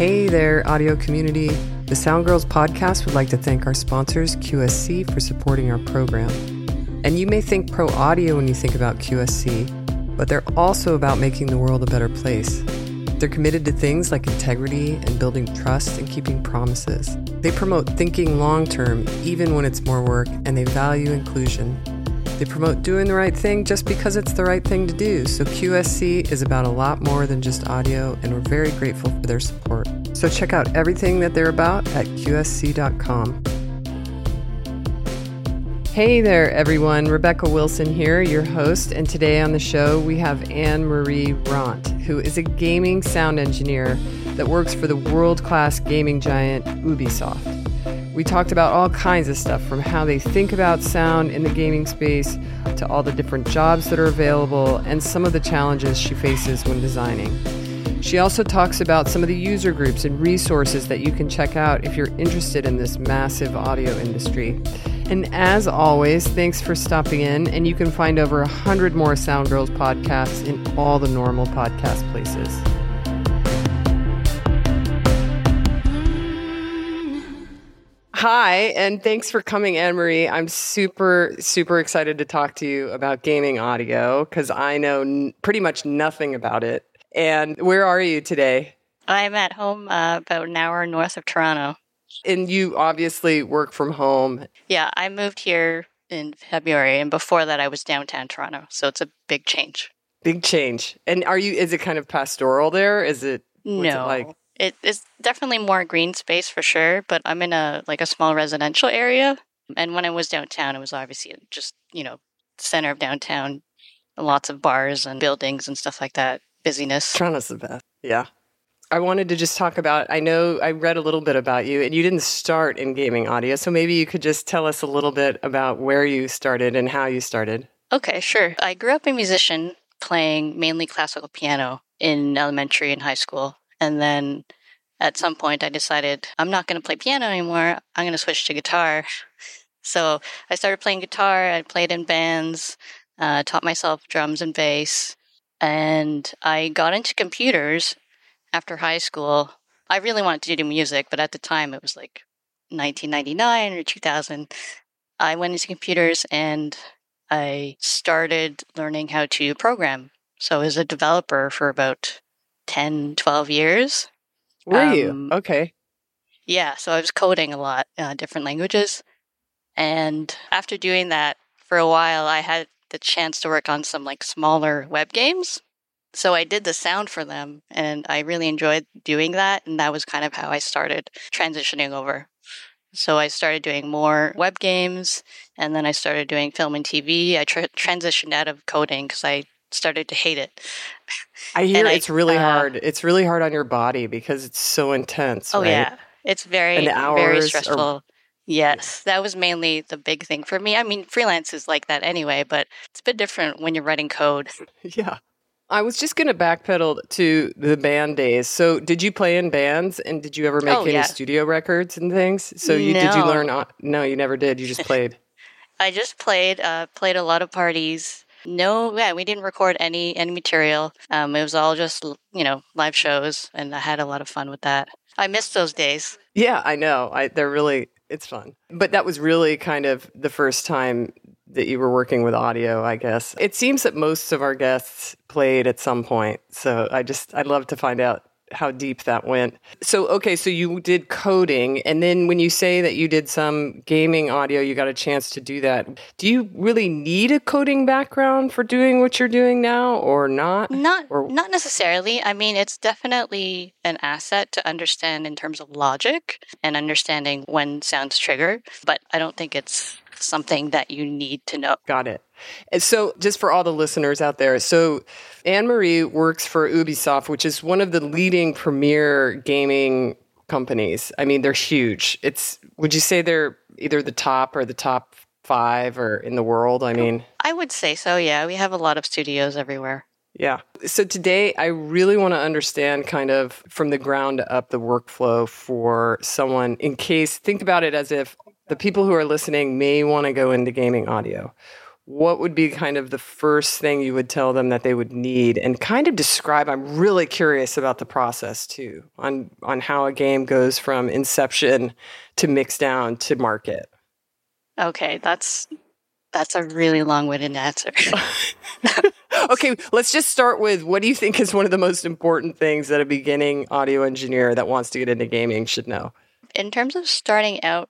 Hey there, audio community. The Sound Girls podcast would like to thank our sponsors, QSC, for supporting our program. And you may think pro audio when you think about QSC, but they're also about making the world a better place. They're committed to things like integrity and building trust and keeping promises. They promote thinking long-term, even when it's more work, and they value inclusion. They promote doing the right thing just because it's the right thing to do. So QSC is about a lot more than just audio, and we're very grateful for their support. So check out everything that they're about at QSC.com. Hey there, everyone. Rebecca Wilson here, your host. And today on the show, we have Anne-Marie Ront, who is a gaming sound engineer that works for the world-class gaming giant Ubisoft. We talked about all kinds of stuff, from how they think about sound in the gaming space to all the different jobs that are available and some of the challenges she faces when designing. She also talks about some of the user groups and resources that you can check out if you're interested in this massive audio industry. And as always, thanks for stopping in, and you can find over 100 more Sound Girls podcasts in all the normal podcast places. Hi, and thanks for coming, Anne-Marie. I'm super, super excited to talk to you about gaming audio because I know pretty much nothing about it. And where are you today? I'm at home about an hour north of Toronto. And you obviously work from home. Yeah, I moved here in February, and before that I was downtown Toronto. So it's a big change. Big change. And is it kind of pastoral there? What's it like? It is definitely more green space for sure, but I'm in a small residential area. And when I was downtown, it was obviously just, center of downtown, lots of bars and buildings and stuff like that. Busyness. Toronto's the best. Yeah. I wanted to just talk about, I know I read a little bit about you and you didn't start in gaming audio. So maybe you could just tell us a little bit about where you started and how you started. Okay, sure. I grew up a musician playing mainly classical piano in elementary and high school. And then at some point I decided I'm not going to play piano anymore. I'm going to switch to guitar. So I started playing guitar. I played in bands, taught myself drums and bass. And I got into computers after high school. I really wanted to do music, but at the time it was like 1999 or 2000. I went into computers and I started learning how to program. So I was a developer for about 10, 12 years. Were you? Okay. Yeah. So I was coding a lot, different languages. And after doing that for a while, I had the chance to work on some smaller web games. So I did the sound for them and I really enjoyed doing that. And that was kind of how I started transitioning over. So I started doing more web games and then I started doing film and TV. I transitioned out of coding because I started to hate it. I hear it's really hard. It's really hard on your body because it's so intense. Oh, right? Yeah. It's very, very stressful. Yes. That was mainly the big thing for me. I mean, freelance is like that anyway, but it's a bit different when you're writing code. Yeah. I was just going to backpedal to the band days. So did you play in bands and did you ever make any studio records and things? So did you learn? No, you never did. You just played. I just played a lot of parties. No, yeah, we didn't record any material. It was all just, live shows, and I had a lot of fun with that. I miss those days. Yeah, I know. It's fun. But that was really kind of the first time that you were working with audio, I guess. It seems that most of our guests played at some point, so I'd love to find out how deep that went. So, okay, so you did coding. And then when you say that you did some gaming audio, you got a chance to do that. Do you really need a coding background for doing what you're doing now or not? Not necessarily. I mean, it's definitely an asset to understand in terms of logic and understanding when sounds trigger, but I don't think it's something that you need to know. Got it. And so just for all the listeners out there, so Anne-Marie works for Ubisoft, which is one of the leading premier gaming companies. I mean, they're huge. Would you say they're either the top or the top five or in the world? I mean, I would say so. Yeah. We have a lot of studios everywhere. Yeah. So today I really want to understand kind of from the ground up the workflow for someone think about it as if the people who are listening may want to go into gaming audio. what would be kind of the first thing you would tell them that they would need, and kind of describe, I'm really curious about the process too, on how a game goes from inception to mix down to market. Okay, that's a really long-winded answer. Okay, let's just start with, what do you think is one of the most important things that a beginning audio engineer that wants to get into gaming should know? In terms of starting out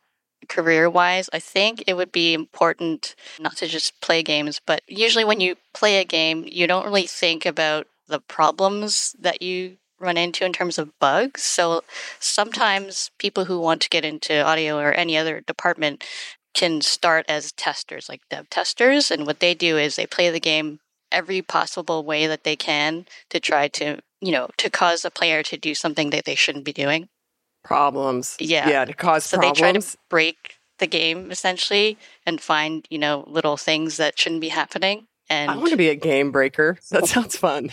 career-wise, I think it would be important not to just play games, but usually when you play a game, you don't really think about the problems that you run into in terms of bugs. So sometimes people who want to get into audio or any other department can start as testers, like dev testers. And what they do is they play the game every possible way that they can to try to, you know, to cause a player to do something that they shouldn't be doing. Problems. Yeah. Yeah, to cause so problems. So they try to break the game, essentially, and find, you know, little things that shouldn't be happening. And I want to be a game breaker. That sounds fun.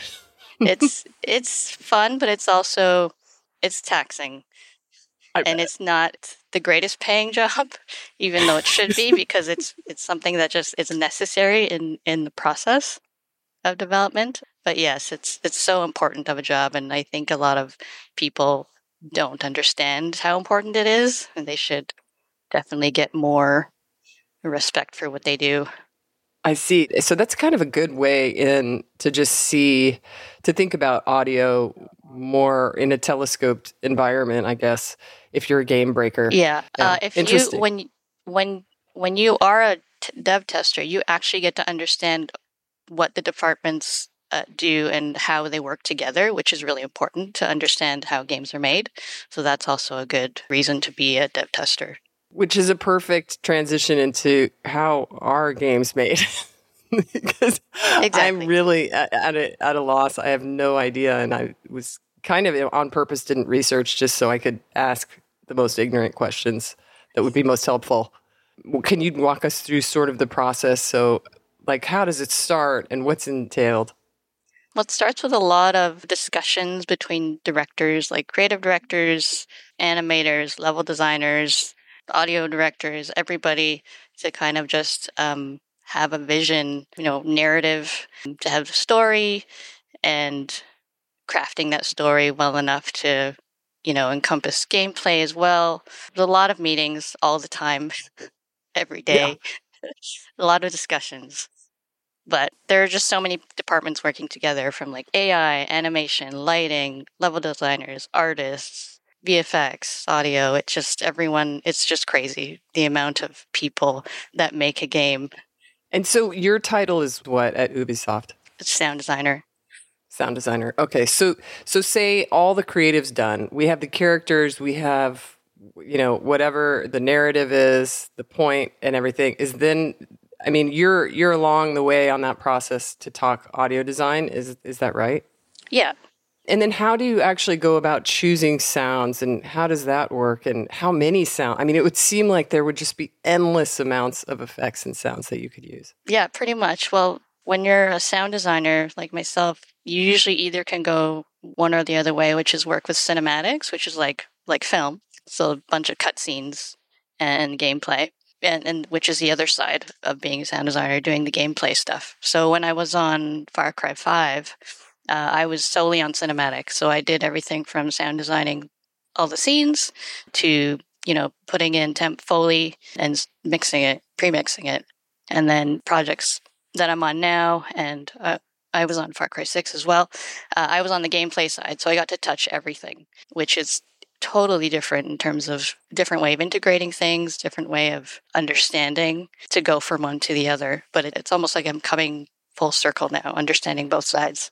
It's fun, but it's also, it's taxing. And it's not the greatest paying job, even though it should be, because it's something that just is necessary in the process of development. But yes, it's so important of a job, and I think a lot of people don't understand how important it is, and they should definitely get more respect for what they do. I see. So that's kind of a good way in to just see, to think about audio more in a telescoped environment, I guess, if you're a game breaker. Yeah. If you, when you are a dev tester, you actually get to understand what the departments do and how they work together, which is really important to understand how games are made. So that's also a good reason to be a dev tester. Which is a perfect transition into how are games made? Because exactly. I'm really at a loss. I have no idea. And I was kind of on purpose didn't research just so I could ask the most ignorant questions that would be most helpful. Can you walk us through sort of the process? So like, how does it start and what's entailed? Well, it starts with a lot of discussions between directors, like creative directors, animators, level designers, audio directors, everybody, to kind of just have a vision, you know, narrative, to have a story, and crafting that story well enough to, you know, encompass gameplay as well. There's a lot of meetings all the time, every day, yeah. A lot of discussions. But there are just so many departments working together, from like AI, animation, lighting, level designers, artists, VFX, audio. It's just everyone, it's just crazy, the amount of people that make a game. And so your title is what at Ubisoft? It's sound designer. Sound designer. Okay. So say all the creative's done. We have the characters, we have, you know, whatever the narrative is, the point and everything is then, I mean, you're along the way on that process to talk audio design. Is that right? Yeah. And then how do you actually go about choosing sounds, and how does that work, and how many sounds? I mean, it would seem like there would just be endless amounts of effects and sounds that you could use. Yeah, pretty much. Well, when you're a sound designer like myself, you usually either can go one or the other way, which is work with cinematics, which is like film. So a bunch of cutscenes and gameplay, and which is the other side of being a sound designer, doing the gameplay stuff. So when I was on Far Cry 5... I was solely on cinematic, so I did everything from sound designing all the scenes to, you know, putting in temp Foley and mixing it, pre-mixing it. And then projects that I'm on now, and I was on Far Cry 6 as well, I was on the gameplay side, so I got to touch everything, which is totally different in terms of different way of integrating things, different way of understanding to go from one to the other. But it's almost like I'm coming full circle now, understanding both sides.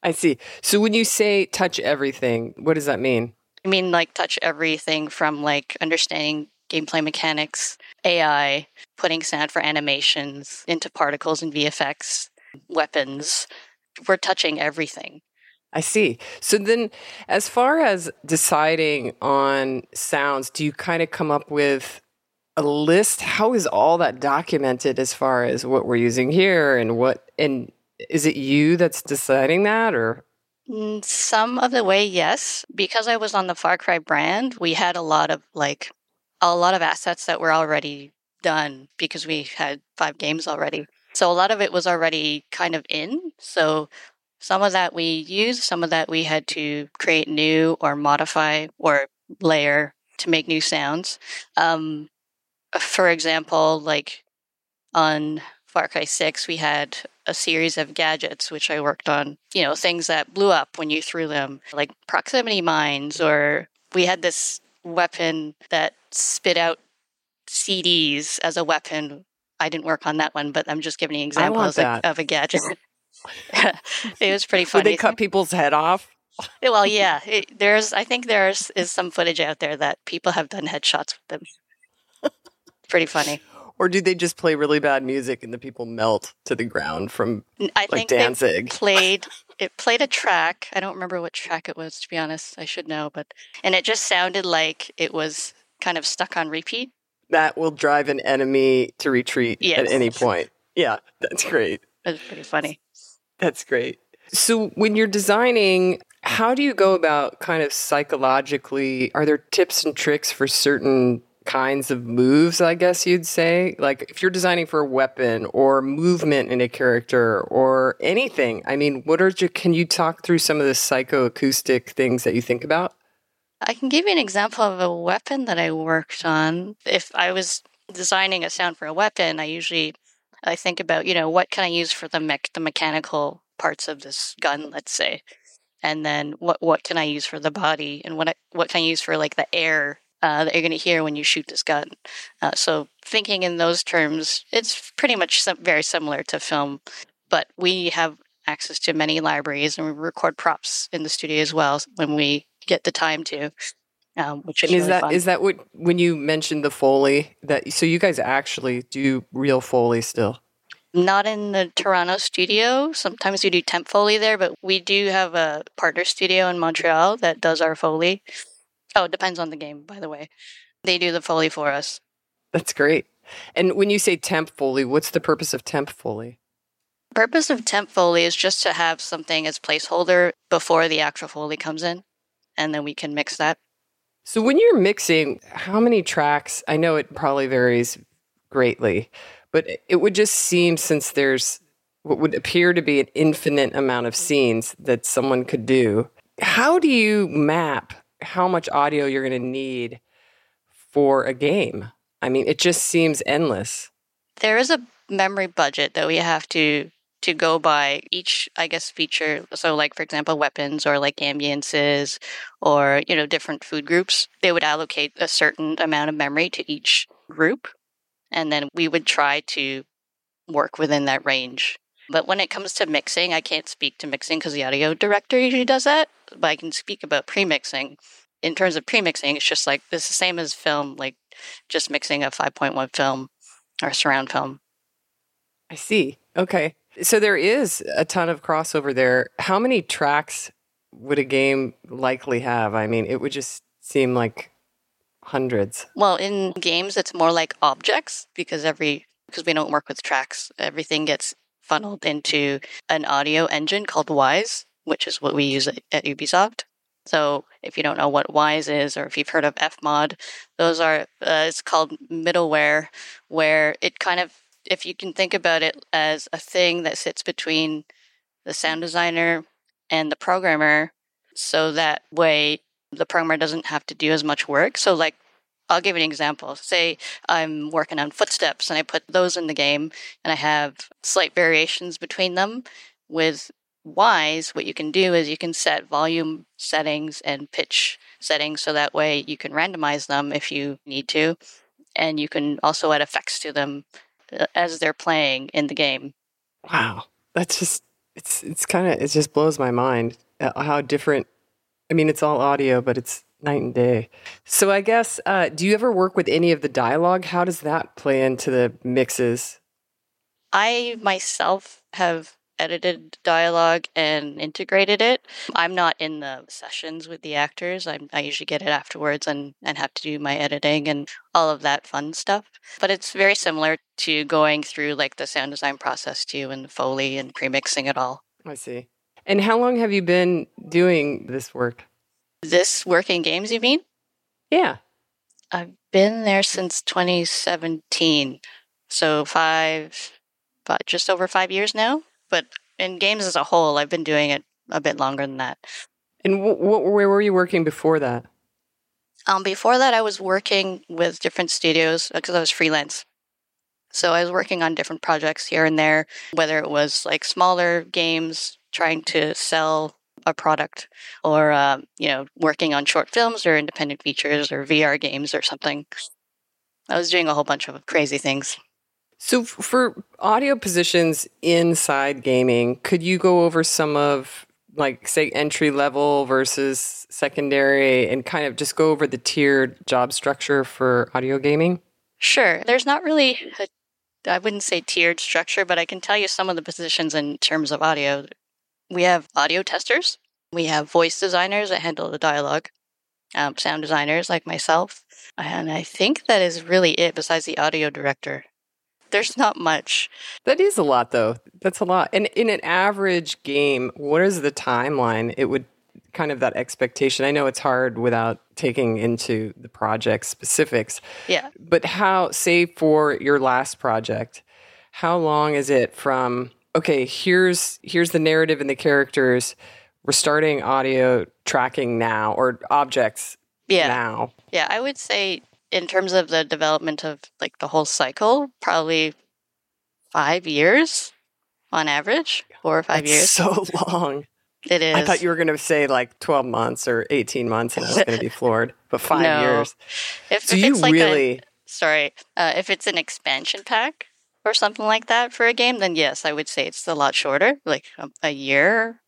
I see. So when you say touch everything, what does that mean? I mean, like, touch everything from, like, understanding gameplay mechanics, AI, putting sound for animations into particles and VFX, weapons. We're touching everything. I see. So then as far as deciding on sounds, do you kind of come up with a list? How is all that documented as far as what we're using here and what... and is it you that's deciding that, or? Some of the way, yes. Because I was on the Far Cry brand, we had a lot of assets that were already done because we had 5 games already. So a lot of it was already kind of in. So some of that we used, some of that we had to create new or modify or layer to make new sounds. For example, like on Far Cry 6, we had a series of gadgets, which I worked on, you know, things that blew up when you threw them, like proximity mines, or we had this weapon that spit out CDs as a weapon. I didn't work on that one, but I'm just giving you examples of a gadget. It was pretty funny. Would they cut people's head off? Well, yeah. I think there is some footage out there that people have done headshots with them. Pretty funny. Or do they just play really bad music and the people melt to the ground from dancing? It played a track. I don't remember what track it was, to be honest. I should know, and it just sounded like it was kind of stuck on repeat. That will drive an enemy to retreat at any point. Yeah, that's great. That's pretty funny. That's great. So when you're designing, how do you go about kind of psychologically, are there tips and tricks for certain kinds of moves, I guess you'd say? Like if you're designing for a weapon or movement in a character or anything, I mean, can you talk through some of the psychoacoustic things that you think about? I can give you an example of a weapon that I worked on. If I was designing a sound for a weapon, I think about, you know, what can I use for the mechanical parts of this gun, let's say, and then what can I use for the body, and what can I use for like the air that you're going to hear when you shoot this gun. So thinking in those terms, it's pretty much very similar to film, but we have access to many libraries and we record props in the studio as well when we get the time to. Which is really fun. Is that what, when you mentioned the Foley, so you guys actually do real Foley still? Not in the Toronto studio. Sometimes we do temp Foley there, but we do have a partner studio in Montreal that does our Foley. Oh, it depends on the game, by the way. They do the Foley for us. That's great. And when you say temp Foley, what's the purpose of temp Foley? The purpose of temp Foley is just to have something as placeholder before the actual Foley comes in, and then we can mix that. So when you're mixing, how many tracks? I know it probably varies greatly, but it would just seem, since there's what would appear to be an infinite amount of scenes that someone could do, how do you map how much audio you're going to need for a game? I mean, it just seems endless. There is a memory budget that we have to go by each, I guess, feature. So like, for example, weapons or like ambiences or, you know, different food groups, they would allocate a certain amount of memory to each group. And then we would try to work within that range. But when it comes to mixing, I can't speak to mixing because the audio director usually does that. But I can speak about pre-mixing. In terms of pre-mixing, it's just like, it's the same as film, like just mixing a 5.1 film or surround film. I see. Okay. So there is a ton of crossover there. How many tracks would a game likely have? I mean, it would just seem like hundreds. Well, in games, it's more like objects because we don't work with tracks. Everything gets funneled into an audio engine called Wise, which is what we use at Ubisoft. So if you don't know what Wise is, or if you've heard of FMOD, those are, it's called middleware, where it kind of, if you can think about it as a thing that sits between the sound designer and the programmer, so that way the programmer doesn't have to do as much work. So like, I'll give an example. Say I'm working on footsteps and I put those in the game and I have slight variations between them. With Wise, what you can do is you can set volume settings and pitch settings, so that way you can randomize them if you need to. And you can also add effects to them as they're playing in the game. Wow. That's just, it just blows my mind how different. I mean, it's all audio, but it's night and day. So I guess, do you ever work with any of the dialogue? How does that play into the mixes? I myself have edited dialogue and integrated it. I'm not in the sessions with the actors. I usually get it afterwards and have to do my editing and all of that fun stuff. But it's very similar to going through like the sound design process too, and Foley and pre-mixing it all. I see. And how long have you been doing this work? This work in games, you mean? Yeah. I've been there since 2017. So just over 5 years now. But in games as a whole, I've been doing it a bit longer than that. And where were you working before that? Before that, I was working with different studios because I was freelance. So I was working on different projects here and there, whether it was like smaller games, trying to sell a product, or working on short films or independent features or VR games or something. I was doing a whole bunch of crazy things. So for audio positions inside gaming, could you go over some of, like, say, entry level versus secondary, and kind of just go over the tiered job structure for audio gaming? Sure. There's not really I wouldn't say tiered structure, but I can tell you some of the positions in terms of audio. We have audio testers. We have voice designers that handle the dialogue. Sound designers like myself. And I think that is really it besides the audio director. There's not much. That is a lot, though. That's a lot. And in an average game, what is the timeline? It would kind of that expectation. I know it's hard without taking into the project specifics. Yeah. But how, say for your last project, how long is it from, okay, here's the narrative and the characters, we're starting audio tracking now, or objects now? Yeah, I would say in terms of the development of like the whole cycle, probably 5 years on average, 4 or 5 years. So long. It is. I thought you were going to say like 12 months or 18 months and I was going to be floored, but five years. If it's an expansion pack or something like that for a game, then yes, I would say it's a lot shorter, like a year.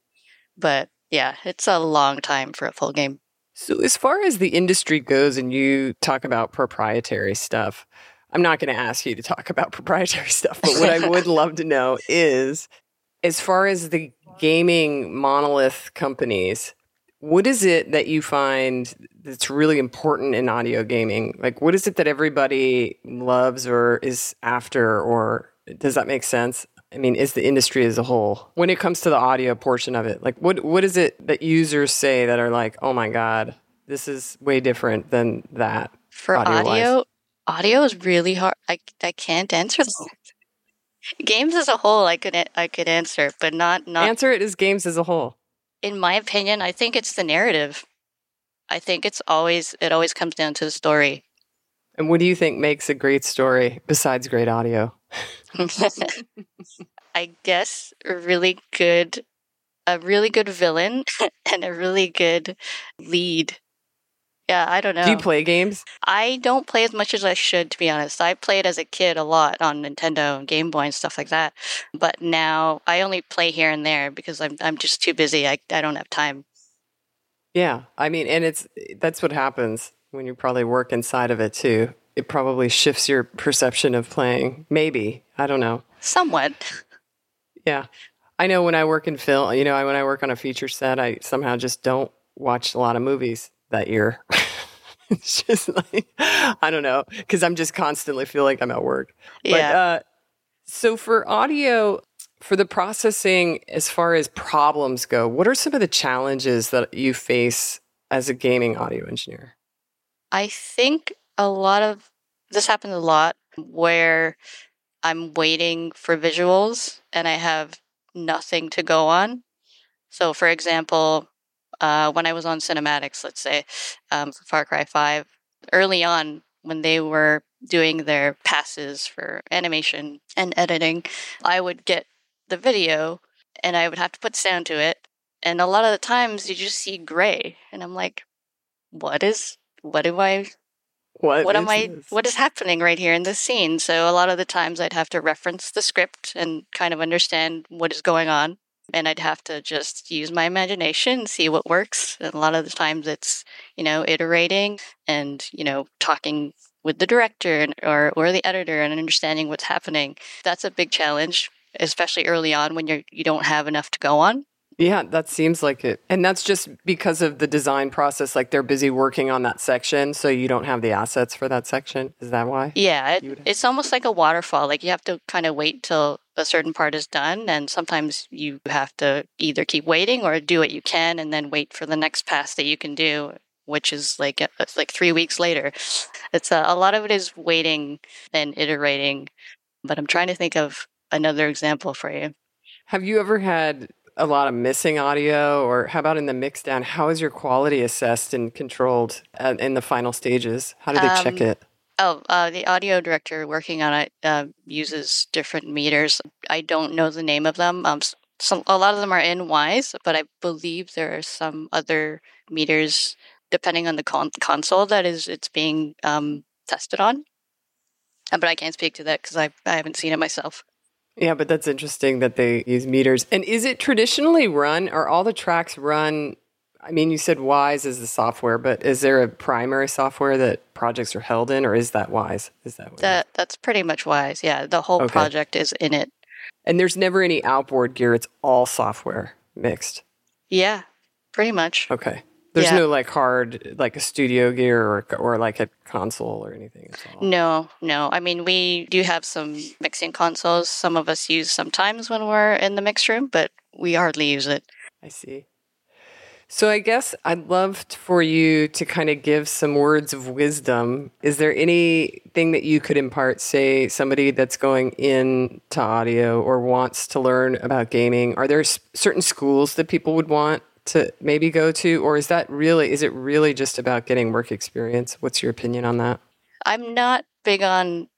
But yeah, it's a long time for a full game. So as far as the industry goes, and you talk about proprietary stuff, I'm not going to ask you to talk about proprietary stuff, but what I would love to know is, as far as the gaming monolith companies, what is it that you find that's really important in audio gaming? Like, what is it that everybody loves or is after, or does that make sense? I mean, is the industry as a whole, when it comes to the audio portion of it, like what is it that users say that are like, oh my God, this is way different than that? For audio is really hard. I can't answer that. Games as a whole, I could answer, but not answer it as games as a whole. In my opinion, I think it's the narrative. I think it always comes down to the story. And what do you think makes a great story besides great audio? I guess a really good villain and a really good lead. Yeah, I don't know. Do you play games? I don't play as much as I should, to be honest. I played as a kid a lot on Nintendo and Game Boy and stuff like that. But now I only play here and there because I'm just too busy. I don't have time. Yeah, I mean, and that's what happens when you probably work inside of it too. It probably shifts your perception of playing. Maybe. I don't know. Somewhat. Yeah. I know when I work in film, when I work on a feature set, I somehow just don't watch a lot of movies that year. It's just like, I don't know, because I'm just constantly feel like I'm at work. Yeah. But, so for audio, for the processing, as far as problems go, what are some of the challenges that you face as a gaming audio engineer? I think this happens a lot where I'm waiting for visuals and I have nothing to go on. So, for example, when I was on cinematics, let's say, Far Cry 5, early on when they were doing their passes for animation and editing, I would get the video and I would have to put sound to it. And a lot of the times you just see gray. And I'm like, what is happening right here in this scene? So a lot of the times I'd have to reference the script and kind of understand what is going on. And I'd have to just use my imagination and see what works. And a lot of the times it's, iterating and, talking with the director or the editor and understanding what's happening. That's a big challenge, especially early on when you don't have enough to go on. Yeah, that seems like it. And that's just because of the design process, like they're busy working on that section, so you don't have the assets for that section. Is that why? Yeah, it's almost like a waterfall. Like you have to kind of wait till a certain part is done, and sometimes you have to either keep waiting or do what you can and then wait for the next pass that you can do, which is like 3 weeks later. It's a lot of it is waiting and iterating, but I'm trying to think of another example for you. Have you ever had a lot of missing audio, or how about in the mix down? How is your quality assessed and controlled in the final stages? How do they check it? The audio director working on it uses different meters. I don't know the name of them. So a lot of them are in Wise, but I believe there are some other meters depending on the console that is it's being tested on. But I can't speak to that because I haven't seen it myself. Yeah, but that's interesting that they use meters. And is it traditionally run? Are all the tracks run? I mean, you said Wise is the software, but is there a primary software that projects are held in, or is that Wise? Is that that's pretty much Wise? Yeah, the whole project is in it. And there's never any outboard gear. It's all software mixed. Yeah, pretty much. Okay. There's no like hard, like a studio gear or like a console or anything at all. No. I mean, we do have some mixing consoles. Some of us use sometimes when we're in the mix room, but we hardly use it. I see. So I guess I'd love for you to kind of give some words of wisdom. Is there anything that you could impart, say, somebody that's going into audio or wants to learn about gaming? Are there certain schools that people would want to maybe go to? Or is it really just about getting work experience? What's your opinion on that? I'm not big on,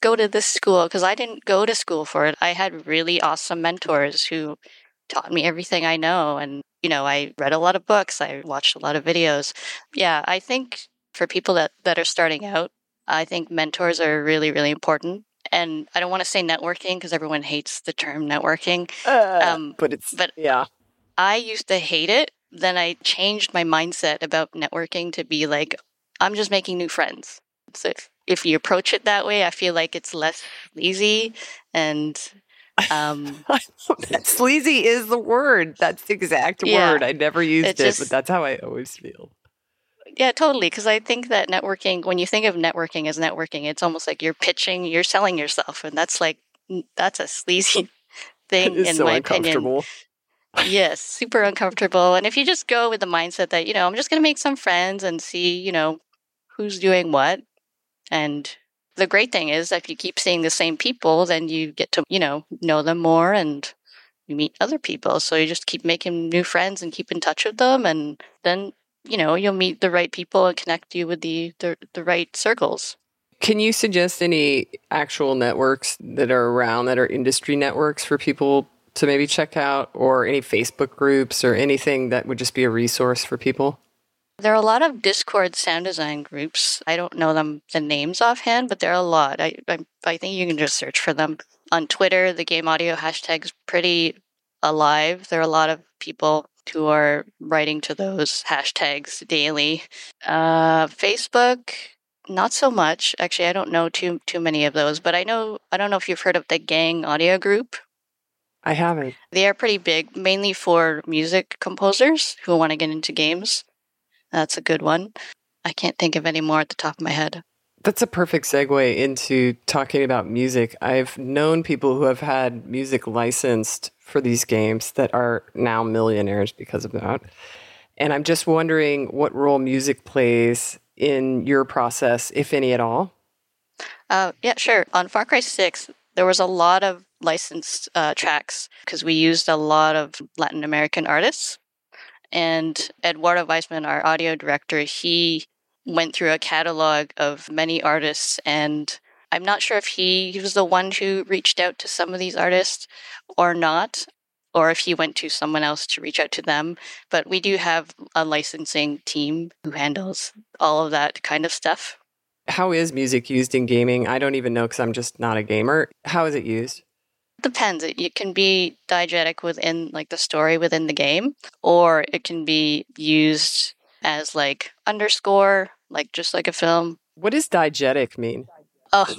go to this school, because I didn't go to school for it. I had really awesome mentors who taught me everything I know. And, I read a lot of books. I watched a lot of videos. Yeah, I think for people that are starting out, I think mentors are really, really important. And I don't want to say networking because everyone hates the term networking. But I used to hate it. Then I changed my mindset about networking to be like, I'm just making new friends. So if you approach it that way, I feel like it's less sleazy and... sleazy is the word. That's the exact word. I never used it, but that's how I always feel. Yeah, totally. Because I think that networking, when you think of networking as networking, it's almost like you're pitching, you're selling yourself. And that's a sleazy thing in my opinion. Yes, super uncomfortable. And if you just go with the mindset that, I'm just going to make some friends and see, who's doing what. And the great thing is that if you keep seeing the same people, then you get to, know them more and you meet other people. So you just keep making new friends and keep in touch with them. And then, you'll meet the right people and connect you with the right circles. Can you suggest any actual networks that are around that are industry networks for people to maybe check out, or any Facebook groups or anything that would just be a resource for people? There are a lot of Discord sound design groups. I don't know the names offhand, but there are a lot. I think you can just search for them. On Twitter, the game audio hashtag's pretty alive. There are a lot of people who are writing to those hashtags daily. Facebook, not so much. Actually, I don't know too many of those, but I don't know if you've heard of the Gang Audio Group. I haven't. They are pretty big, mainly for music composers who want to get into games. That's a good one. I can't think of any more at the top of my head. That's a perfect segue into talking about music. I've known people who have had music licensed for these games that are now millionaires because of that. And I'm just wondering what role music plays in your process, if any at all. Yeah, sure. On Far Cry 6, there was a lot of licensed tracks because we used a lot of Latin American artists. And Eduardo Weisman, our audio director, he went through a catalog of many artists. And I'm not sure if he was the one who reached out to some of these artists or not, or if he went to someone else to reach out to them. But we do have a licensing team who handles all of that kind of stuff. How is music used in gaming? I don't even know because I'm just not a gamer. How is it used? Depends. It can be diegetic within the story within the game, or it can be used as underscore, just like a film. What does diegetic mean? Oh,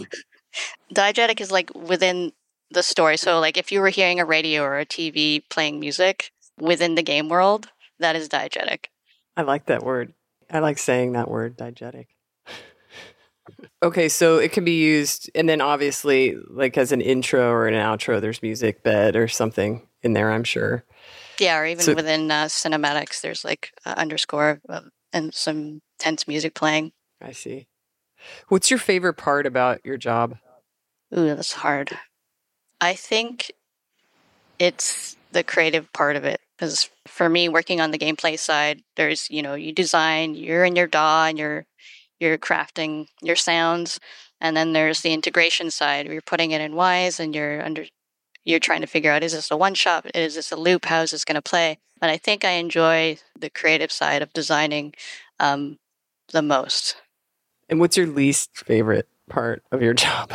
diegetic is within the story. So if you were hearing a radio or a TV playing music within the game world, that is diegetic. I like that word. I like saying that word, diegetic. Okay, so it can be used, and then obviously, as an intro or an outro, there's music bed or something in there, I'm sure. Yeah, or even within cinematics, there's underscore and some tense music playing. I see. What's your favorite part about your job? Ooh, that's hard. I think it's the creative part of it. Because for me, working on the gameplay side, there's, you know, you design, you're in your DAW and you're crafting your sounds. And then there's the integration side. You're putting it in Wise and you're trying to figure out, is this a one shot? Is this a loop? How is this going to play? But I think I enjoy the creative side of designing the most. And what's your least favorite part of your job?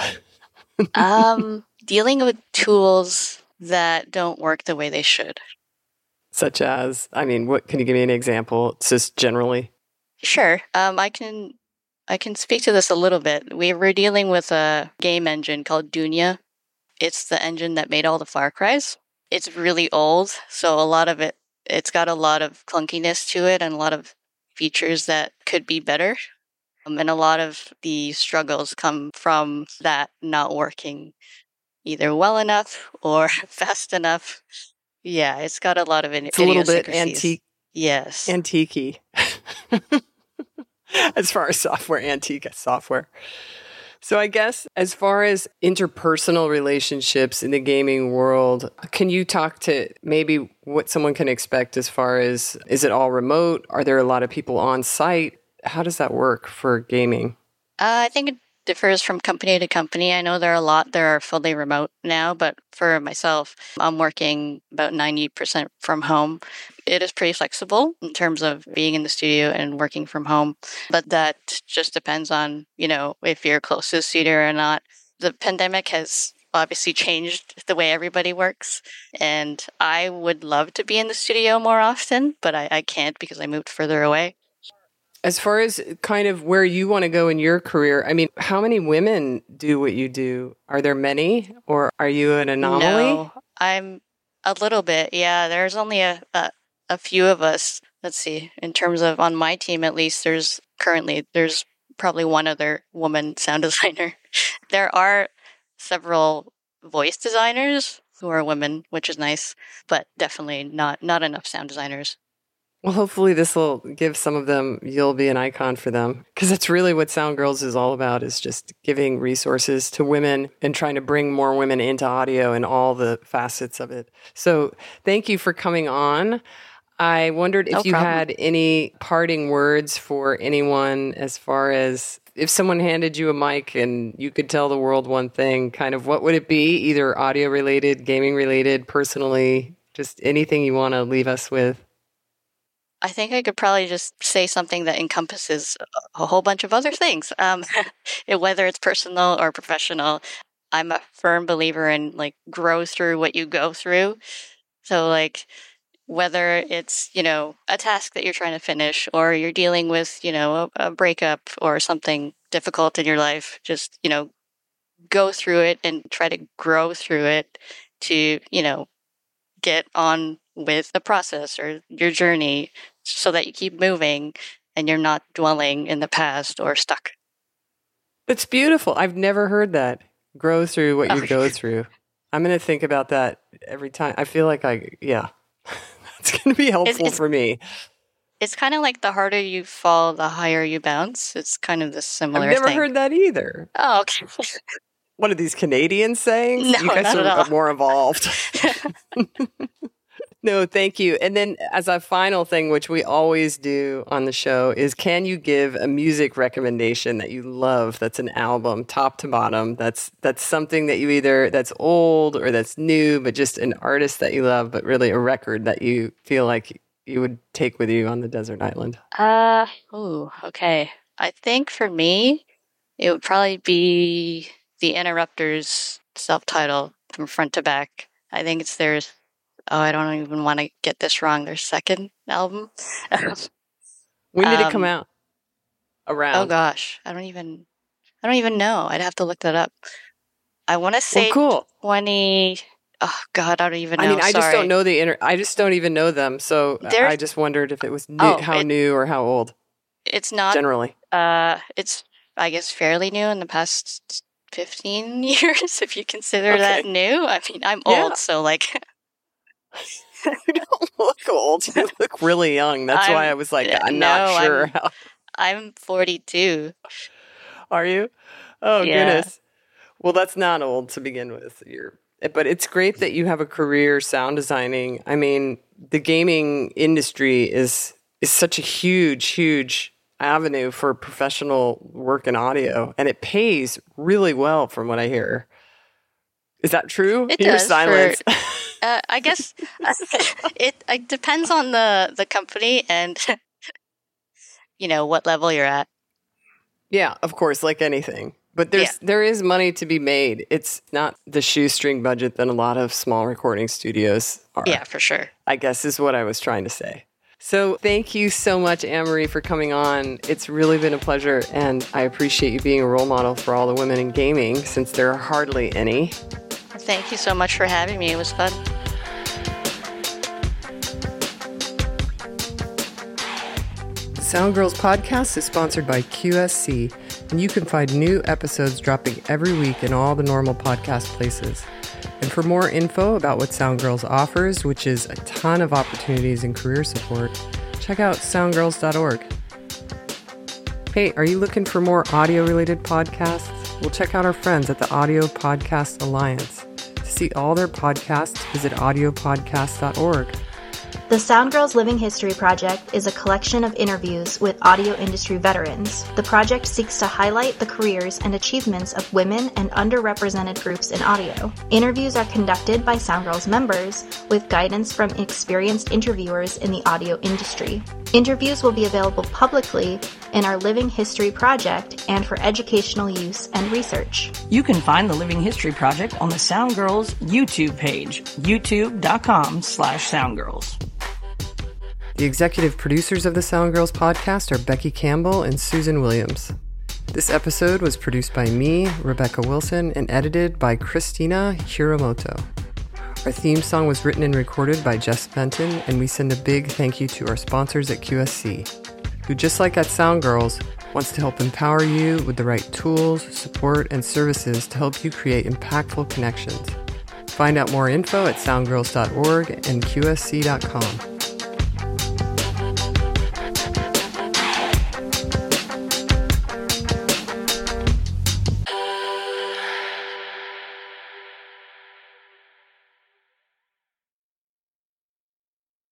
Dealing with tools that don't work the way they should. Such as, I mean, what can you give me an example? Just generally. Sure. I can speak to this a little bit. We were dealing with a game engine called Dunia. It's the engine that made all the Far Cries. It's really old, so a lot of it's got a lot of clunkiness to it and a lot of features that could be better. And a lot of the struggles come from that not working either well enough or fast enough. Yeah, it's got a lot of idiosyncrasies. It's a little bit antique. Yes. Antique-y. As far as software, antique software. So I guess as far as interpersonal relationships in the gaming world, can you talk to maybe what someone can expect as far as, is it all remote? Are there a lot of people on site? How does that work for gaming? I think it differs from company to company. I know there are fully remote now, but for myself, I'm working about 90% from home. It is pretty flexible in terms of being in the studio and working from home, but that just depends on, you know, if you're close to the studio or not. The pandemic has obviously changed the way everybody works, and I would love to be in the studio more often, but I can't because I moved further away. As far as kind of where you want to go in your career, I mean, how many women do what you do? Are there many, or are you an anomaly? No, I'm a little bit. Yeah, there's only a few of us. Let's see. In terms of on my team, at least, there's probably one other woman sound designer. There are several voice designers who are women, which is nice, but definitely not enough sound designers. Well, hopefully this will give some of them, you'll be an icon for them. Because that's really what Sound Girls is all about, is just giving resources to women and trying to bring more women into audio and all the facets of it. So thank you for coming on. I wondered if you had any parting words for anyone as far as if someone handed you a mic and you could tell the world one thing, kind of what would it be? Either audio related, gaming related, personally, just anything you want to leave us with. I think I could probably just say something that encompasses a whole bunch of other things, whether it's personal or professional. I'm a firm believer in like grow through what you go through. So like whether it's, you know, a task that you're trying to finish or you're dealing with, you know, a breakup or something difficult in your life, just, you know, go through it and try to grow through it to, you know, get on with the process or your journey so that you keep moving and you're not dwelling in the past or stuck. It's beautiful. I've never heard that. Grow through what you go through. I'm going to think about that every time. I feel like it's going to be helpful for me. It's kind of like the harder you fall, the higher you bounce. It's kind of the similar thing. I've never heard that either. Oh, okay. One of these Canadian sayings? No, you guys are more evolved. No, thank you. And then as a final thing, which we always do on the show, is can you give a music recommendation that you love, that's an album, top to bottom, that's something that you either, that's old or that's new, but just an artist that you love, but really a record that you feel like you would take with you on the desert island? Okay. I think for me, it would probably be The Interrupters self-titled From Front to Back. I think it's their... Oh, I don't even want to get this wrong. Their second album. When did it come out? Around? Oh gosh, I don't even know. I'd have to look that up. I want to say 20. Oh God, I don't even know. I mean, I just don't know I just don't even know them. So I just wondered if it was new or how old. It's not generally. It's I guess fairly new in the past 15 years, if you consider that new. I mean, I'm old, so like. You don't look old. You look really young. That's why I was like, I'm not sure. I'm 42. Are you? Oh, yeah. Goodness. Well, that's not old to begin with. You're But it's great that you have a career sound designing. I mean, the gaming industry is such a huge avenue for professional work in audio, and it pays really well from what I hear. Is that true? It does. Silence. I guess it depends on the company and, you know, what level you're at. Yeah, of course, like anything. But there is money to be made. It's not the shoestring budget that a lot of small recording studios are. Yeah, for sure. I guess is what I was trying to say. So thank you so much, Anne-Marie, for coming on. It's really been a pleasure, and I appreciate you being a role model for all the women in gaming, since there are hardly any. Thank you so much for having me. It was fun. Sound Girls podcast is sponsored by QSC, and you can find new episodes dropping every week in all the normal podcast places. And for more info about what Sound Girls offers, which is a ton of opportunities and career support, check out soundgirls.org. Hey, are you looking for more audio-related podcasts? Well, check out our friends at the Audio Podcast Alliance. To see all their podcasts, visit audiopodcast.org. The Sound Girls Living History Project is a collection of interviews with audio industry veterans. The project seeks to highlight the careers and achievements of women and underrepresented groups in audio. Interviews are conducted by Sound Girls members with guidance from experienced interviewers in the audio industry. Interviews will be available publicly in our Living History Project and for educational use and research. You can find the Living History Project on the Sound Girls YouTube page, youtube.com/soundgirls. The executive producers of the Sound Girls podcast are Becky Campbell and Susan Williams. This episode was produced by me, Rebecca Wilson, and edited by Christina Hiramoto. Our theme song was written and recorded by Jess Benton, and we send a big thank you to our sponsors at QSC, who, just like at Sound Girls, wants to help empower you with the right tools, support, and services to help you create impactful connections. Find out more info at soundgirls.org and qsc.com.